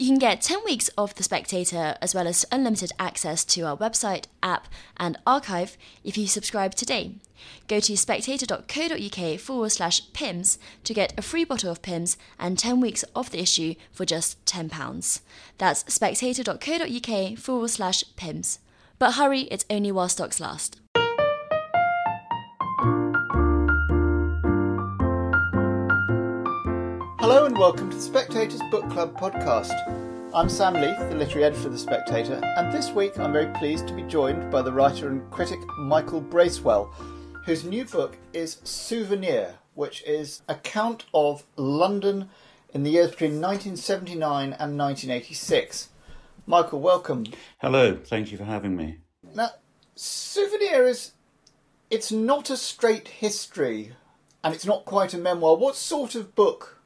You can get 10 weeks of The Spectator, as well as unlimited access to our website, app and archive if you subscribe today. Go to spectator.co.uk/PIMS to get a free bottle of PIMS and 10 weeks of the issue for just £10. That's spectator.co.uk/PIMS. But hurry, it's only while stocks last. Hello and welcome to the Spectator's Book Club podcast. I'm Sam Leith, the literary editor of The Spectator, and this week I'm very pleased to be joined by the writer and critic Michael Bracewell, whose new book is Souvenir, which is an account of London in the years between 1979 and 1986. Michael, welcome. Hello, thank you for having me. Now, Souvenir it's not a straight history, and it's not quite a memoir. What sort of book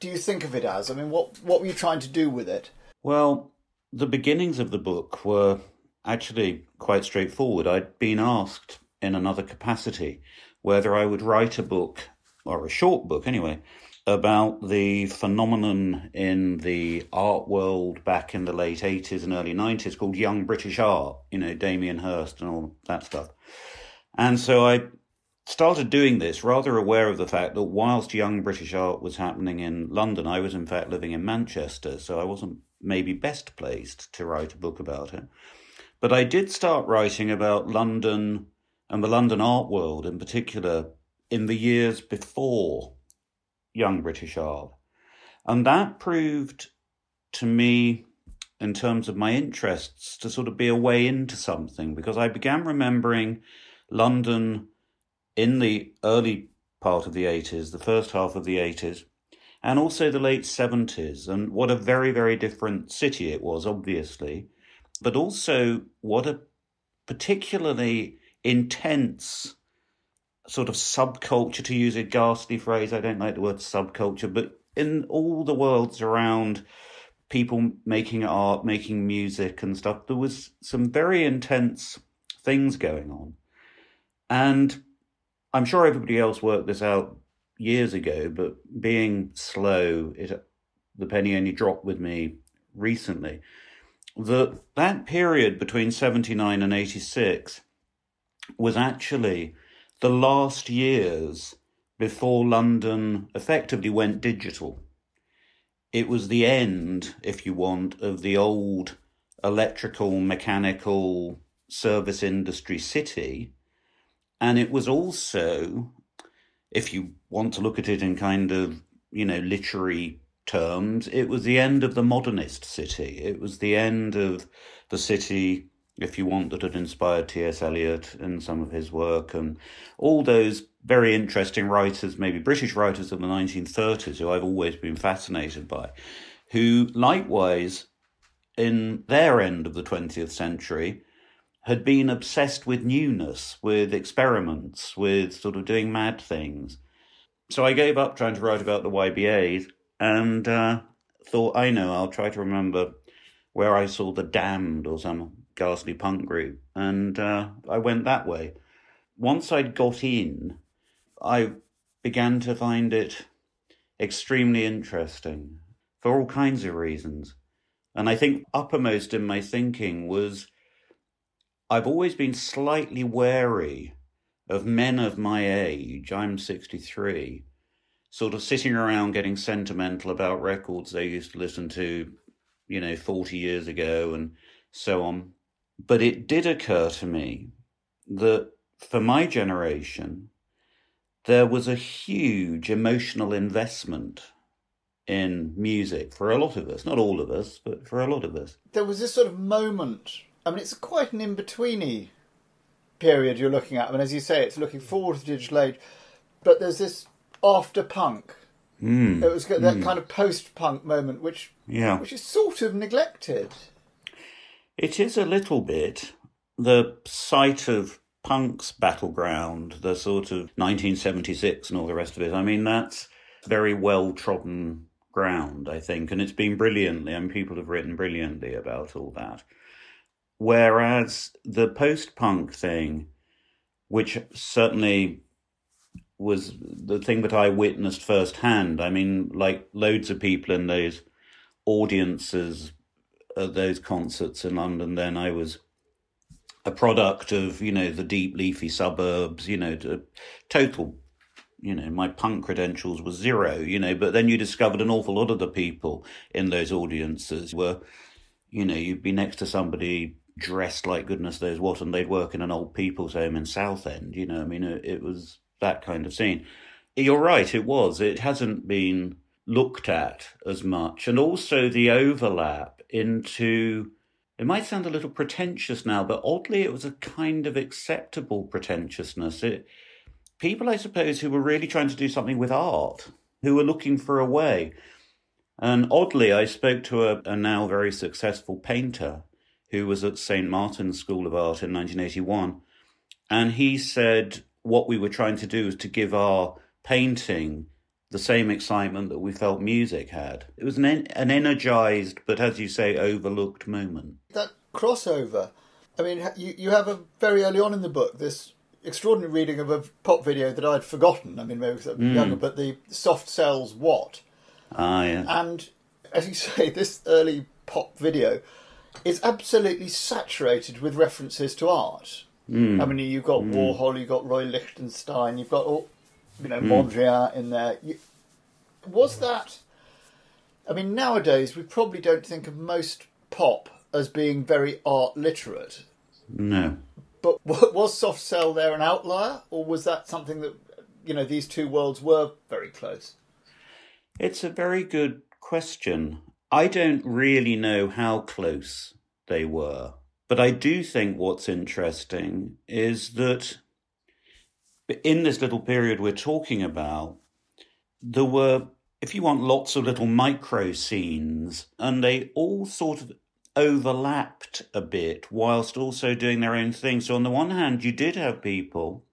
do you think of it as? I mean, what were you trying to do with it? Well, the beginnings of the book were actually quite straightforward. I'd been asked in another capacity whether I would write a book, or a short book anyway, about the phenomenon in the art world back in the late 80s and early 90s called Young British Art, you know, Damien Hirst and all that stuff. And so I started doing this rather aware of the fact that whilst Young British Art was happening in London, I was in fact living in Manchester, so I wasn't maybe best placed to write a book about it. But I did start writing about London and the London art world in particular in the years before Young British Art. And that proved to me, in terms of my interests, to sort of be a way into something, because I began remembering London in the early part of the 80s, the first half of the 80s, and also the late 70s, and what a very, very different city it was, obviously, but also what a particularly intense sort of subculture, to use a ghastly phrase, I don't like the word subculture, but in all the worlds around people making art, making music and stuff, there was some very intense things going on. And I'm sure everybody else worked this out years ago, but being slow, the penny only dropped with me recently. That period between 79 and 86 was actually the last years before London effectively went digital. It was the end, if you want, of the old electrical, mechanical, service industry city. And it was also, if you want to look at it in kind of, you know, literary terms, it was the end of the modernist city. It was the end of the city, if you want, that had inspired T.S. Eliot and some of his work and all those very interesting writers, maybe British writers of the 1930s, who I've always been fascinated by, who likewise, in their end of the 20th century, had been obsessed with newness, with experiments, with sort of doing mad things. So I gave up trying to write about the YBAs and thought, I know, I'll try to remember where I saw The Damned or some ghastly punk group. And I went that way. Once I'd got in, I began to find it extremely interesting for all kinds of reasons. And I think uppermost in my thinking was, I've always been slightly wary of men of my age, I'm 63, sort of sitting around getting sentimental about records they used to listen to, you know, 40 years ago and so on. But it did occur to me that for my generation, there was a huge emotional investment in music for a lot of us, not all of us, but for a lot of us. There was this sort of moment. I mean, it's quite an in-betweeny period you're looking at. I mean, as you say, it's looking forward to the digital age, but there's this after-punk. It was that kind of post-punk moment, which is sort of neglected. It is a little bit. The site of punk's battleground, the sort of 1976 and all the rest of it, I mean, that's very well-trodden ground, I think, and it's been brilliantly, and people have written brilliantly about all that. Whereas the post-punk thing, which certainly was the thing that I witnessed firsthand, I mean, like loads of people in those audiences at those concerts in London then. I was a product of, you know, the deep leafy suburbs, you know, total, you know, my punk credentials were zero, you know, but then you discovered an awful lot of the people in those audiences were, you know, you'd be next to somebody dressed like goodness knows what, and they'd work in an old people's home in Southend, you know, I mean, it was that kind of scene. You're right, it was. It hasn't been looked at as much. And also the overlap into, it might sound a little pretentious now, but oddly it was a kind of acceptable pretentiousness. People, I suppose, who were really trying to do something with art, who were looking for a way. And oddly, I spoke to a now very successful painter who was at St. Martin's School of Art in 1981. And he said what we were trying to do was to give our painting the same excitement that we felt music had. It was an energised, but as you say, overlooked moment. That crossover. I mean, you have a very early on in the book this extraordinary reading of a pop video that I'd forgotten. I mean, maybe because I was younger, but the Soft Cell's What? Ah, yeah. And as you say, this early pop video is absolutely saturated with references to art. Mm. I mean, you've got Warhol, you've got Roy Lichtenstein, you've got all, you know, Mondrian in there. Was that... I mean, nowadays, we probably don't think of most pop as being very art literate. No. But was Soft Cell there an outlier, or was that something that, you know, these two worlds were very close? It's a very good question. I don't really know how close they were. But I do think what's interesting is that in this little period we're talking about, there were, if you want, lots of little micro scenes, and they all sort of overlapped a bit whilst also doing their own thing. So on the one hand, you did have people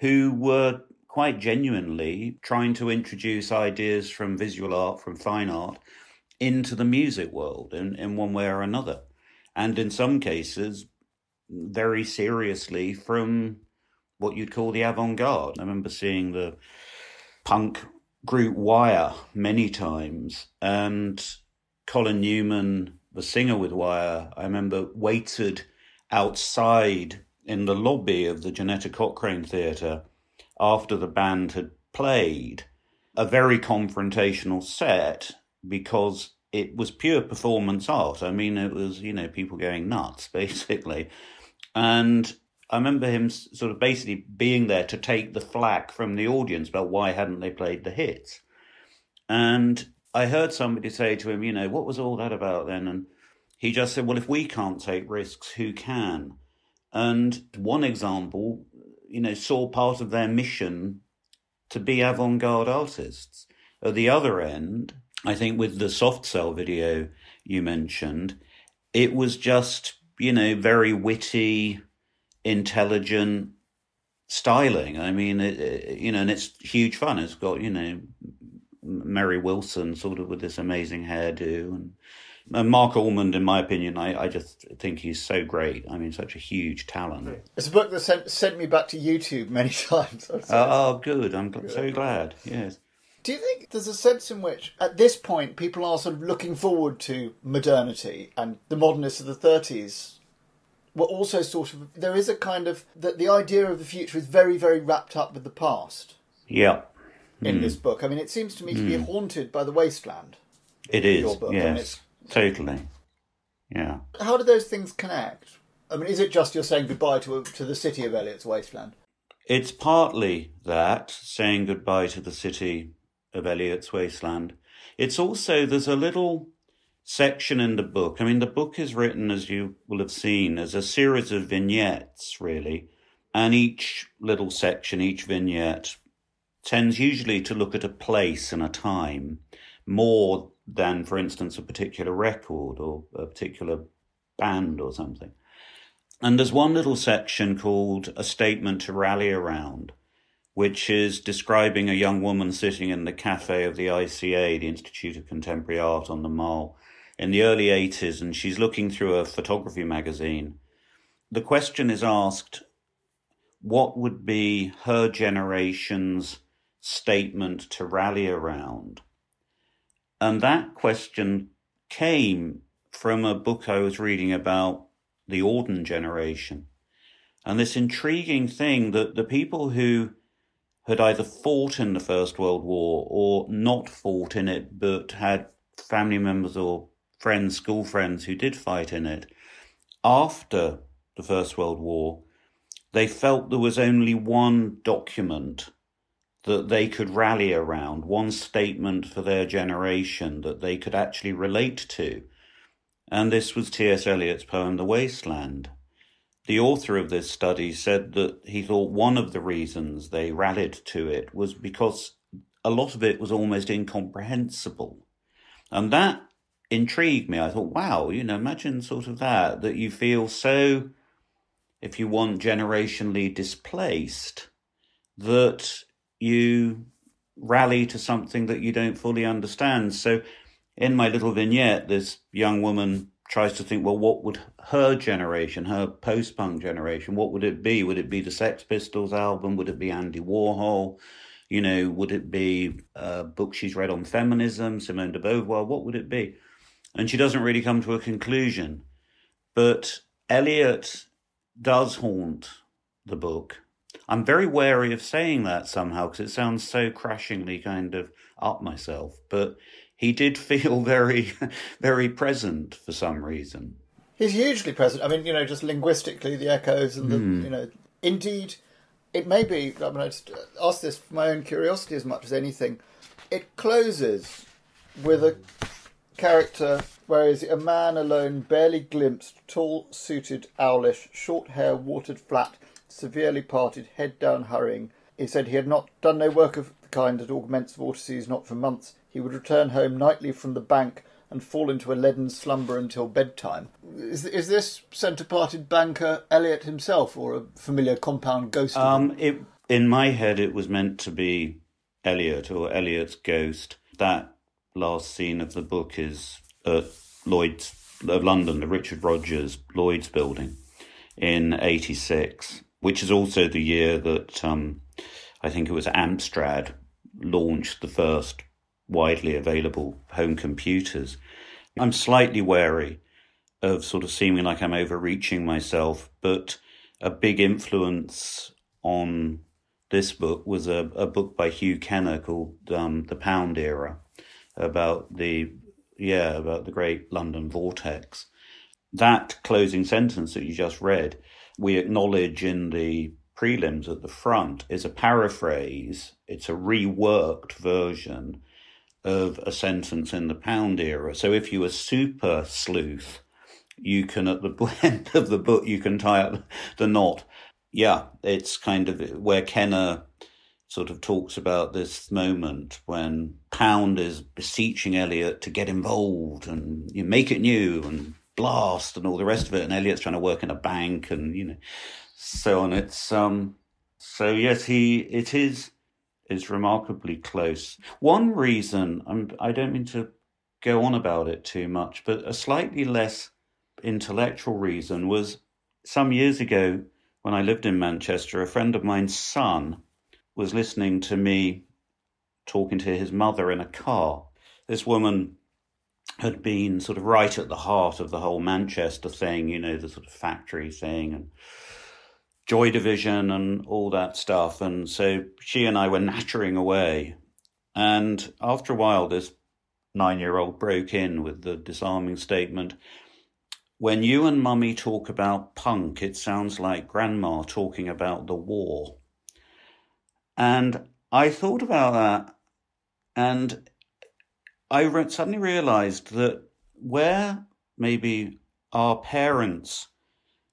who were quite genuinely trying to introduce ideas from visual art, from fine art, into the music world in one way or another. And in some cases, very seriously from what you'd call the avant-garde. I remember seeing the punk group Wire many times, and Colin Newman, the singer with Wire, I remember waited outside in the lobby of the Janetta Cochrane Theatre after the band had played a very confrontational set, because it was pure performance art. I mean, it was, you know, people going nuts, basically. And I remember him sort of basically being there to take the flack from the audience about why hadn't they played the hits. And I heard somebody say to him, you know, what was all that about then? And he just said, well, if we can't take risks, who can? And one example, you know, saw part of their mission to be avant-garde artists. At the other end, I think with the Soft Cell video you mentioned, it was just, you know, very witty, intelligent styling. I mean, it, you know, and it's huge fun. It's got, you know, Mary Wilson sort of with this amazing hairdo. And Mark Almond, in my opinion, I just think he's so great. I mean, such a huge talent. It's a book that sent me back to YouTube many times. Oh, good. I'm so glad. Yes. Do you think there's a sense in which, at this point, people are sort of looking forward to modernity, and the modernists of the 30s were also sort of... There is a kind of... that the idea of the future is very, very wrapped up with the past. Yeah. In this book. I mean, it seems to me to be haunted by The Waste Land. It is, your book, yes. Totally. Yeah. How do those things connect? I mean, is it just you're saying goodbye to the city of Eliot's Waste Land? It's partly that, saying goodbye to the city of Eliot's Waste Land. It's also, there's a little section in the book. I mean, the book is written, as you will have seen, as a series of vignettes, really. And each little section, each vignette, tends usually to look at a place and a time, more than, for instance, a particular record or a particular band or something. And there's one little section called A Statement to Rally Around, which is describing a young woman sitting in the cafe of the ICA, the Institute of Contemporary Art on the Mall, in the early 80s, and she's looking through a photography magazine. The question is asked, what would be her generation's statement to rally around? And that question came from a book I was reading about the Auden generation, and this intriguing thing that the people who had either fought in the First World War or not fought in it, but had family members or friends, school friends who did fight in it, after the First World War, they felt there was only one document that they could rally around, one statement for their generation that they could actually relate to. And this was T.S. Eliot's poem, The Waste Land. The author of this study said that he thought one of the reasons they rallied to it was because a lot of it was almost incomprehensible. And that intrigued me. I thought, wow, you know, imagine sort of that you feel so, if you want, generationally displaced, that you rally to something that you don't fully understand. So in my little vignette, this young woman tries to think, well, what would her generation, her post-punk generation, what would it be? Would it be the Sex Pistols album? Would it be Andy Warhol? You know, would it be a book she's read on feminism, Simone de Beauvoir? What would it be? And she doesn't really come to a conclusion. But Eliot does haunt the book. I'm very wary of saying that somehow because it sounds so crashingly kind of up myself, but he did feel very, very present for some reason. He's hugely present. I mean, you know, just linguistically, the echoes and the, you know, indeed, it may be, I mean, I just ask this for my own curiosity as much as anything. It closes with a character, where is it? A man alone, barely glimpsed, tall, suited, owlish, short hair, watered flat, severely parted, head down, hurrying. He said he had not done no work of the kind at augments of autoseas, not for months. He would return home nightly from the bank and fall into a leaden slumber until bedtime. Is this centre-parted banker Eliot himself, or a familiar compound ghost? In my head, it was meant to be Eliot or Eliot's ghost. That last scene of the book is at Lloyd's of London, the Richard Rogers Lloyd's building in 86, which is also the year that I think it was Amstrad launched the first widely available home computers. I'm slightly wary of sort of seeming like I'm overreaching myself, but a big influence on this book was a book by Hugh Kenner called The Pound Era, about the great London vortex. That closing sentence that you just read, we acknowledge in the prelims at the front, is a paraphrase. It's a reworked version of a sentence in the Pound Era. So if you were super sleuth, you can, at the end of the book, you can tie up the knot. Yeah, it's kind of where Kenner sort of talks about this moment when Pound is beseeching Eliot to get involved and, you know, make it new and blast and all the rest of it. And Eliot's trying to work in a bank and, you know, so on. It's, so yes, it is remarkably close. One reason, and I don't mean to go on about it too much, but a slightly less intellectual reason was some years ago when I lived in Manchester, a friend of mine's son was listening to me talking to his mother in a car. This woman had been sort of right at the heart of the whole Manchester thing, you know, the sort of factory thing and Joy Division and all that stuff. And so she and I were nattering away. And after a while, this 9-year-old broke in with the disarming statement, "When you and Mummy talk about punk, it sounds like Grandma talking about the war." And I thought about that, and I suddenly realised that where maybe our parents'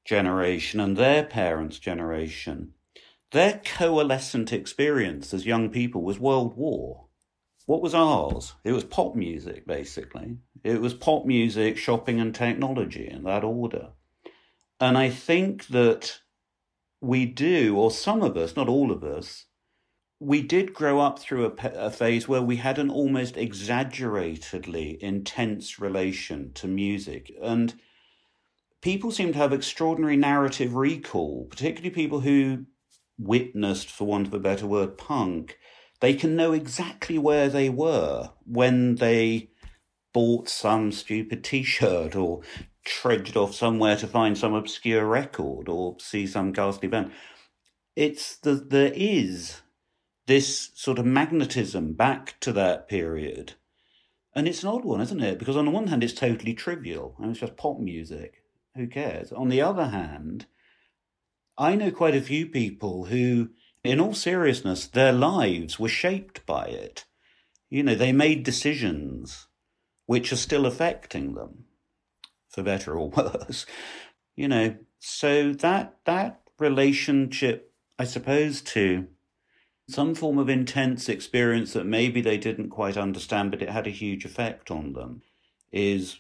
generation and their parents' generation, their coalescent experience as young people was World War. What was ours? It was pop music, basically. It was pop music, shopping and technology in that order. And I think that we do, or some of us, not all of us, we did grow up through a phase where we had an almost exaggeratedly intense relation to music. And people seem to have extraordinary narrative recall, particularly people who witnessed, for want of a better word, punk. They can know exactly where they were when they bought some stupid T-shirt or trudged off somewhere to find some obscure record or see some ghastly band. It's that there is this sort of magnetism back to that period. And it's an odd one, isn't it? Because on the one hand, it's totally trivial. I mean, it's just pop music. Who cares? On the other hand, I know quite a few people who, in all seriousness, their lives were shaped by it. You know, they made decisions which are still affecting them, for better or worse. You know, so that relationship, I suppose, to some form of intense experience that maybe they didn't quite understand, but it had a huge effect on them, is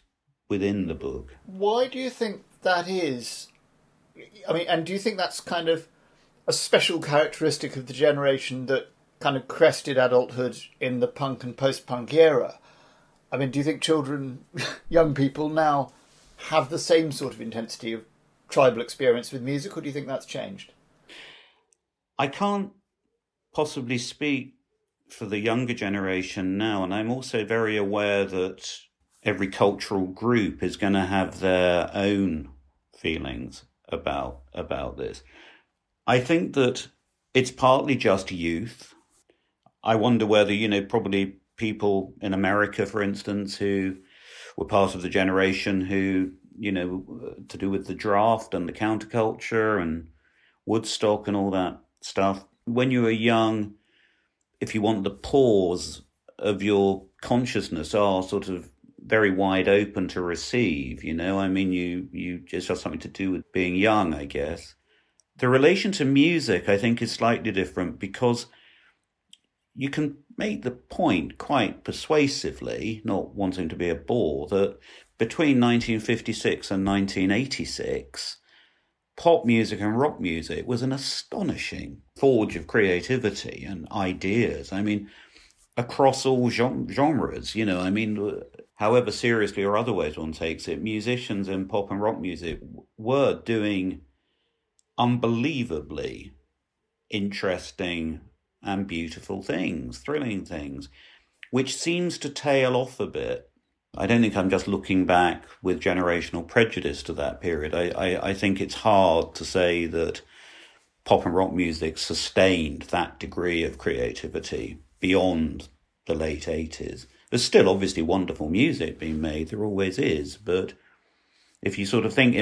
within the book. Why do you think that is? I mean, and do you think that's kind of a special characteristic of the generation that kind of crested adulthood in the punk and post-punk era? I mean, do you think children, young people now have the same sort of intensity of tribal experience with music, or do you think that's changed? I can't possibly speak for the younger generation now, and I'm also very aware that every cultural group is going to have their own feelings about this. I think that it's partly just youth. I wonder whether, you know, probably people in America, for instance, who were part of the generation who, you know, to do with the draft and the counterculture and Woodstock and all that stuff. When you were young, if you want, the pores of your consciousness are sort of very wide open to receive, you know. I mean, you just have something to do with being young, I guess. The relation to music, I think, is slightly different because you can make the point quite persuasively, not wanting to be a bore, that between 1956 and 1986... pop music and rock music was an astonishing forge of creativity and ideas. I mean, across all genres, you know, I mean, however seriously or otherwise one takes it, musicians in pop and rock music were doing unbelievably interesting and beautiful things, thrilling things, which seems to tail off a bit. I don't think I'm just looking back with generational prejudice to that period. I think it's hard to say that pop and rock music sustained that degree of creativity beyond the late 80s. There's still obviously wonderful music being made. There always is. But if you sort of think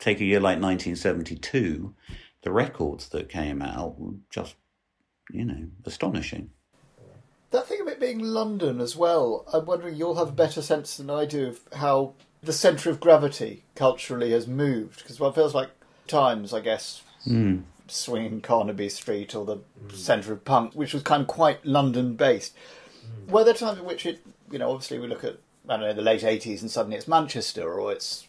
take a year like 1972, the records that came out were just, you know, astonishing. That thing of it being London as well, I'm wondering, you'll have a better sense than I do of how the centre of gravity culturally has moved. Because one feels like Times, I guess, swinging Carnaby Street or the centre of punk, which was kind of quite London-based. Were there times in which it, you know, obviously we look at, I don't know, the late 80s and suddenly it's Manchester or it's,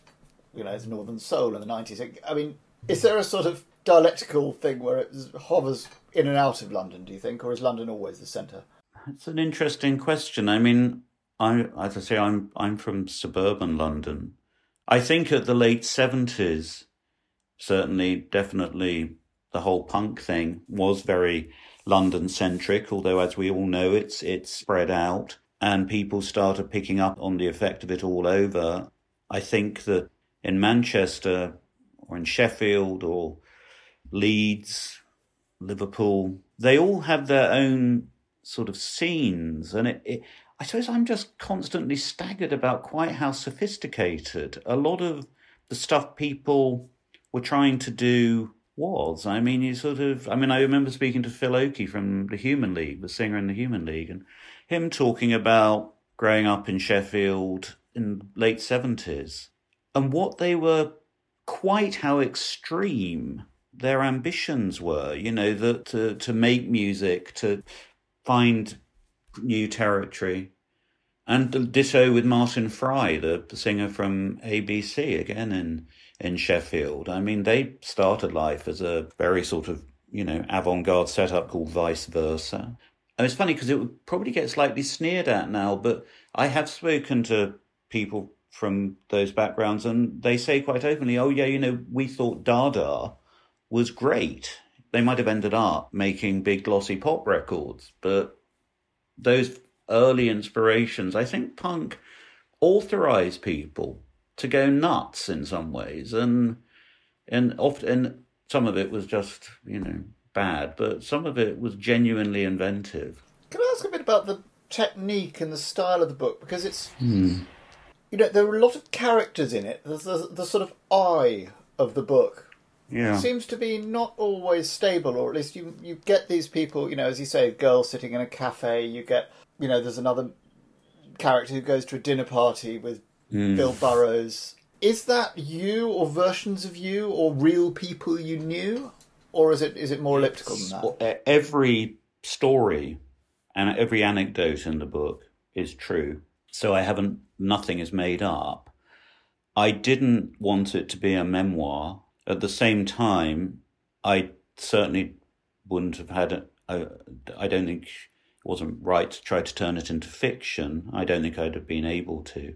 you know, it's Northern Soul in the 90s. I mean, is there a sort of dialectical thing where it hovers in and out of London, do you think? Or is London always the centre? It's an interesting question. I mean, as I say, I'm from suburban London. I think at the late 70s, certainly, definitely, the whole punk thing was very London-centric, although, as we all know, it's spread out, and people started picking up on the effect of it all over. I think that in Manchester, or in Sheffield, or Leeds, Liverpool, they all have their own sort of scenes, and it I suppose I'm just constantly staggered about quite how sophisticated a lot of the stuff people were trying to do was. I mean, I remember speaking to Phil Oakey from the Human League, the singer in the Human League, and him talking about growing up in Sheffield in the late 70s and what they were, quite how extreme their ambitions were, you know, that to make music, to find new territory. And ditto with Martin Fry, the singer from ABC, again in Sheffield. I mean, they started life as a very sort of, you know, avant-garde setup called Vice Versa. And it's funny because it would probably get slightly sneered at now, but I have spoken to people from those backgrounds and they say quite openly, oh yeah, you know, we thought Dada was great. They might have ended up making big glossy pop records, but those early inspirations, I think punk authorize people to go nuts in some ways, and often, and some of it was just, you know, bad, but some of it was genuinely inventive. Can I ask a bit about the technique and the style of the book? Because it's, you know, there are a lot of characters in it. There's the sort of eye of the book. Yeah. It seems to be not always stable, or at least you get these people, you know, as you say, a girl sitting in a cafe, you get, you know, there's another character who goes to a dinner party with Bill Burroughs. Is that you, or versions of you, or real people you knew? Or is it more elliptical than that? Every story and every anecdote in the book is true. So nothing is made up. I didn't want it to be a memoir. At the same time, I certainly wouldn't have had I don't think it wasn't right to try to turn it into fiction. I don't think I'd have been able to.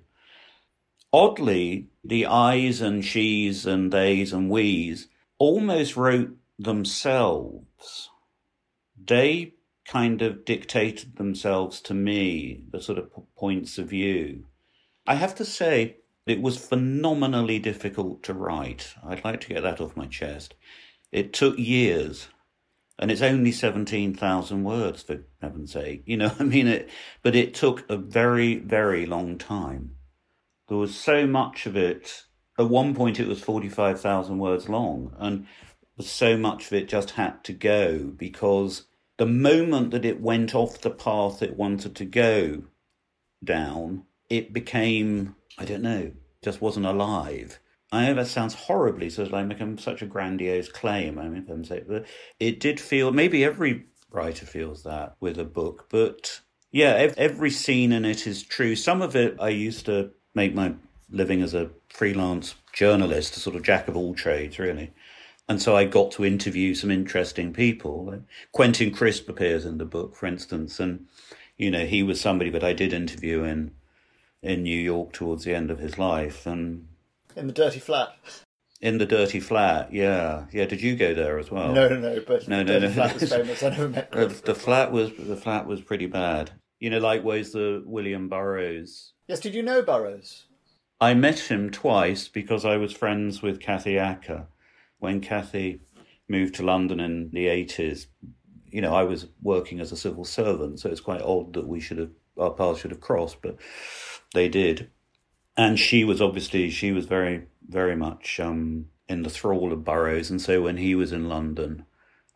Oddly, the I's and she's and they's and we's almost wrote themselves. They kind of dictated themselves to me, the sort of points of view. I have to say, it was phenomenally difficult to write. I'd like to get that off my chest. It took years, and it's only 17,000 words, for heaven's sake. You know, I mean, but it took a very, very long time. There was so much of it. At one point, it was 45,000 words long, and so much of it just had to go, because the moment that it went off the path it wanted to go down, it became, I don't know, just wasn't alive. I know that sounds horribly, so I make such a grandiose claim, I mean, if I'm saying, but it did feel, maybe every writer feels that with a book, but yeah, every scene in it is true. Some of it, I used to make my living as a freelance journalist, a sort of jack of all trades, really. And so I got to interview some interesting people. Quentin Crisp appears in the book, for instance, and, you know, he was somebody that I did interview in New York towards the end of his life. And in the dirty flat. In the dirty flat, yeah. Yeah, did you go there as well? No, but the flat was famous. I never met Crisp. The flat was pretty bad. You know, likewise the William Burroughs. Yes, did you know Burroughs? I met him twice because I was friends with Kathy Acker. When Kathy moved to London in the 80s, you know, I was working as a civil servant, so it's quite odd that our paths should have crossed, but they did. And she was very, very much in the thrall of Burroughs, and so when he was in London,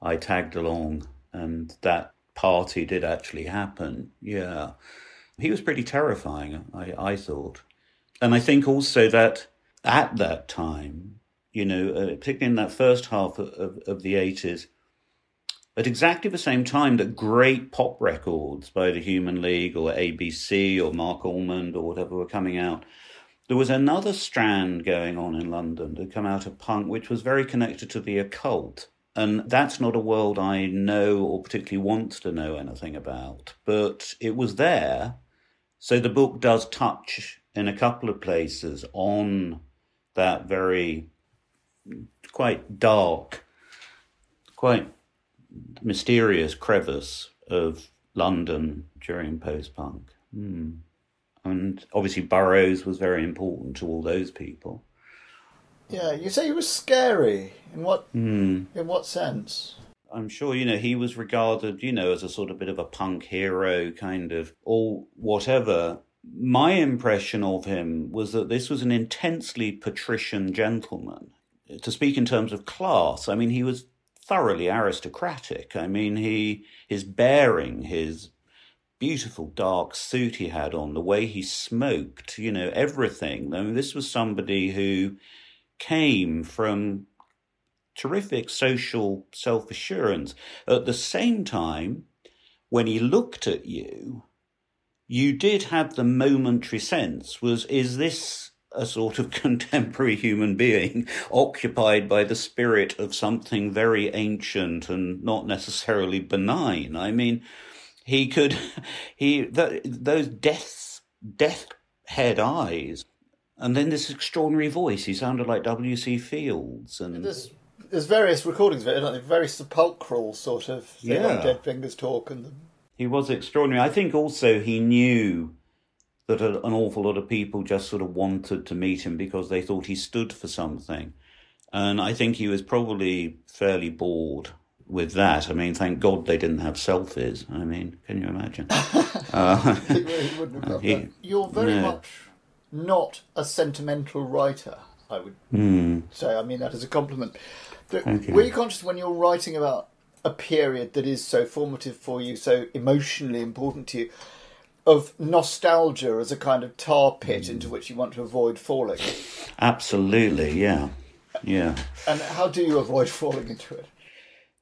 I tagged along, and that party did actually happen, yeah. He was pretty terrifying, I thought. And I think also that at that time, you know, particularly in that first half of the 80s, at exactly the same time that great pop records by the Human League or ABC or Mark Almond or whatever were coming out, there was another strand going on in London that come out of punk, which was very connected to the occult. And that's not a world I know or particularly want to know anything about, but it was there. So the book does touch in a couple of places on that very quite dark, quite mysterious crevice of London during post-punk. And obviously Burroughs was very important to all those people. Yeah, you say he was scary. In what sense? I'm sure, you know, he was regarded, you know, as a sort of bit of a punk hero, kind of, or whatever. My impression of him was that this was an intensely patrician gentleman. To speak in terms of class, I mean, he was thoroughly aristocratic. I mean, his bearing, his beautiful dark suit he had on, the way he smoked, you know, everything. I mean, this was somebody who came from terrific social self-assurance. At the same time, when he looked at you, you did have the momentary sense is this a sort of contemporary human being occupied by the spirit of something very ancient and not necessarily benign? I mean, those death-head eyes, and then this extraordinary voice. He sounded like W.C. Fields, and there's various recordings of it, aren't there? Very sepulchral sort of thing, yeah. On Dead Fingers Talk, and he was extraordinary. I think also he knew that an awful lot of people just sort of wanted to meet him because they thought he stood for something. And I think he was probably fairly bored with that. I mean, thank God they didn't have selfies. I mean, can you imagine? I think he wouldn't have got that. You're very much not a sentimental writer, I would say. I mean that as a compliment. Were you conscious when you're writing about a period that is so formative for you, so emotionally important to you, of nostalgia as a kind of tar pit into which you want to avoid falling? Absolutely, yeah. Yeah. And how do you avoid falling into it?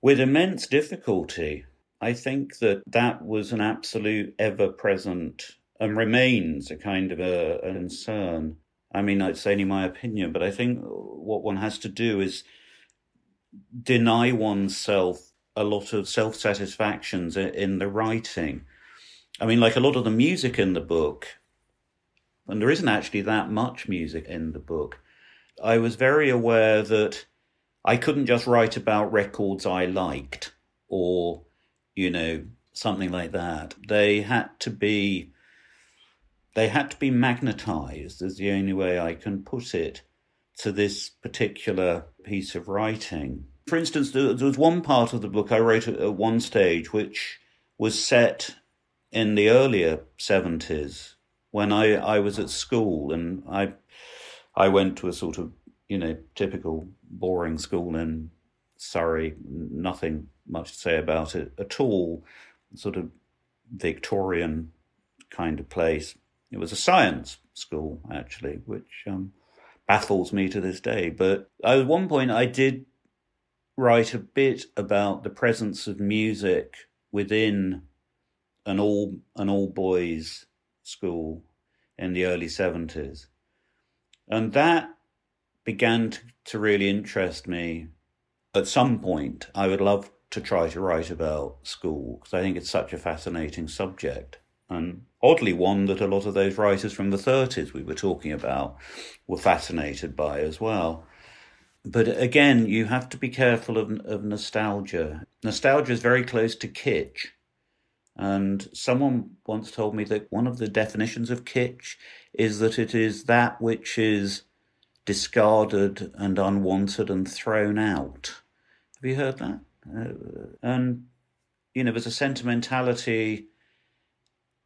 With immense difficulty. I think that that was an absolute ever-present and remains a kind of a concern. I mean, it's only my opinion, but I think what one has to do is deny oneself a lot of self-satisfactions in the writing. I mean, like a lot of the music in the book, and there isn't actually that much music in the book, I was very aware that I couldn't just write about records I liked or, you know, something like that. They had to be magnetized, is the only way I can put it, to this particular piece of writing. For instance, there was one part of the book I wrote at one stage which was set in the earlier 70s when I was at school, and I went to a sort of, you know, typical boring school in Surrey, nothing much to say about it at all, sort of Victorian kind of place. It was a science school, actually, which baffles me to this day. But at one point I did write a bit about the presence of music within an all boys school in the early 70s. And that began to really interest me. At some point, I would love to try to write about school, because I think it's such a fascinating subject. And oddly, one that a lot of those writers from the 30s we were talking about were fascinated by as well. But again, you have to be careful of nostalgia. Nostalgia is very close to kitsch. And someone once told me that one of the definitions of kitsch is that it is that which is discarded and unwanted and thrown out. Have you heard that? And, you know, there's a sentimentality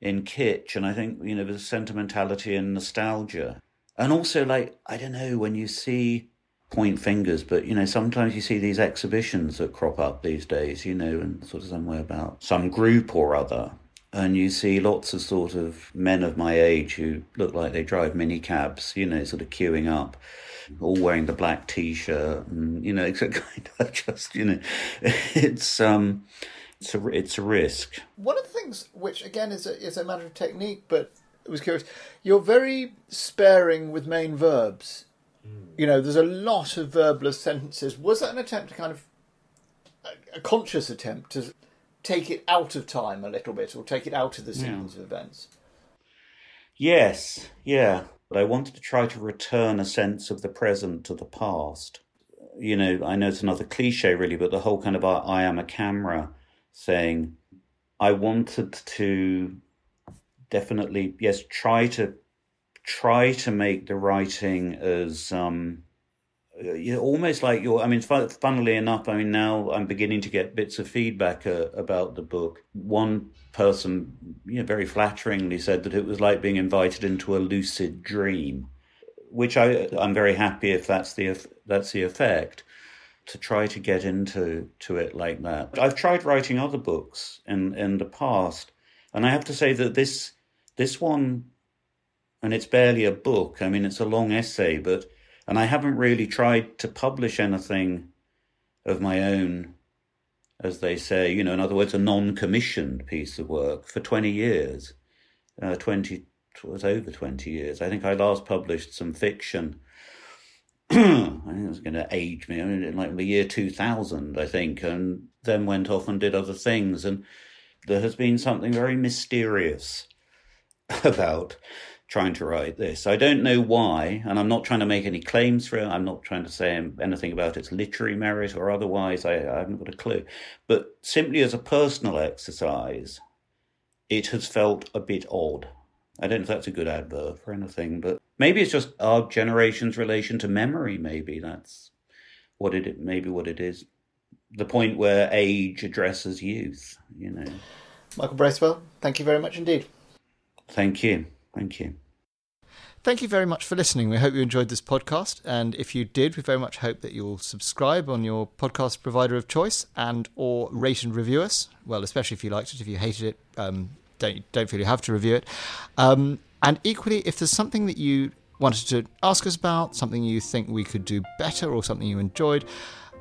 in kitsch, and I think, you know, there's a sentimentality in nostalgia. And also, like, I don't know, when you see, point fingers, but, you know, sometimes you see these exhibitions that crop up these days, you know, and sort of somewhere about some group or other, and you see lots of sort of men of my age who look like they drive minicabs, you know, sort of queuing up, all wearing the black T-shirt, and, you know, it's a kind of just, you know, it's a risk. One of the things which, again, is a matter of technique, but I was curious, you're very sparing with main verbs. You know, there's a lot of verbless sentences. Was that an attempt to kind of, a conscious attempt to take it out of time a little bit, or take it out of the sequence of events? Yes, yeah. But I wanted to try to return a sense of the present to the past. You know, I know it's another cliche really, but the whole kind of I am a camera thing, I wanted to definitely, yes, try to make the writing as almost like your. I mean, funnily enough, I mean, now I'm beginning to get bits of feedback about the book. One person, you know, very flatteringly said that it was like being invited into a lucid dream, which I'm very happy if that's the effect, to try to get into it like that. I've tried writing other books in the past, and I have to say that this one. And it's barely a book. I mean, it's a long essay, and I haven't really tried to publish anything of my own, as they say, you know, in other words, a non-commissioned piece of work for 20 years. It was over 20 years. I think I last published some fiction. I think it was going to age me. I mean, like the year 2000, I think, and then went off and did other things. And there has been something very mysterious about trying to write this. I don't know why, and I'm not trying to make any claims for it. I'm not trying to say anything about its literary merit or otherwise. I haven't got a clue. But simply as a personal exercise, it has felt a bit odd I don't know if that's a good adverb or anything, but maybe it's just our generation's relation to memory. Maybe that's what it. Maybe what it is. The point where age addresses youth. You know. Michael Bracewell, thank you very much indeed. Thank you. Thank you. Thank you very much for listening. We hope you enjoyed this podcast. And if you did, we very much hope that you'll subscribe on your podcast provider of choice and or rate and review us. Well, especially if you liked it. If you hated it, don't feel you have to review it. And equally, if there's something that you wanted to ask us about, something you think we could do better or something you enjoyed,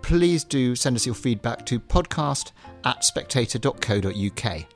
please do send us your feedback to podcast@spectator.co.uk.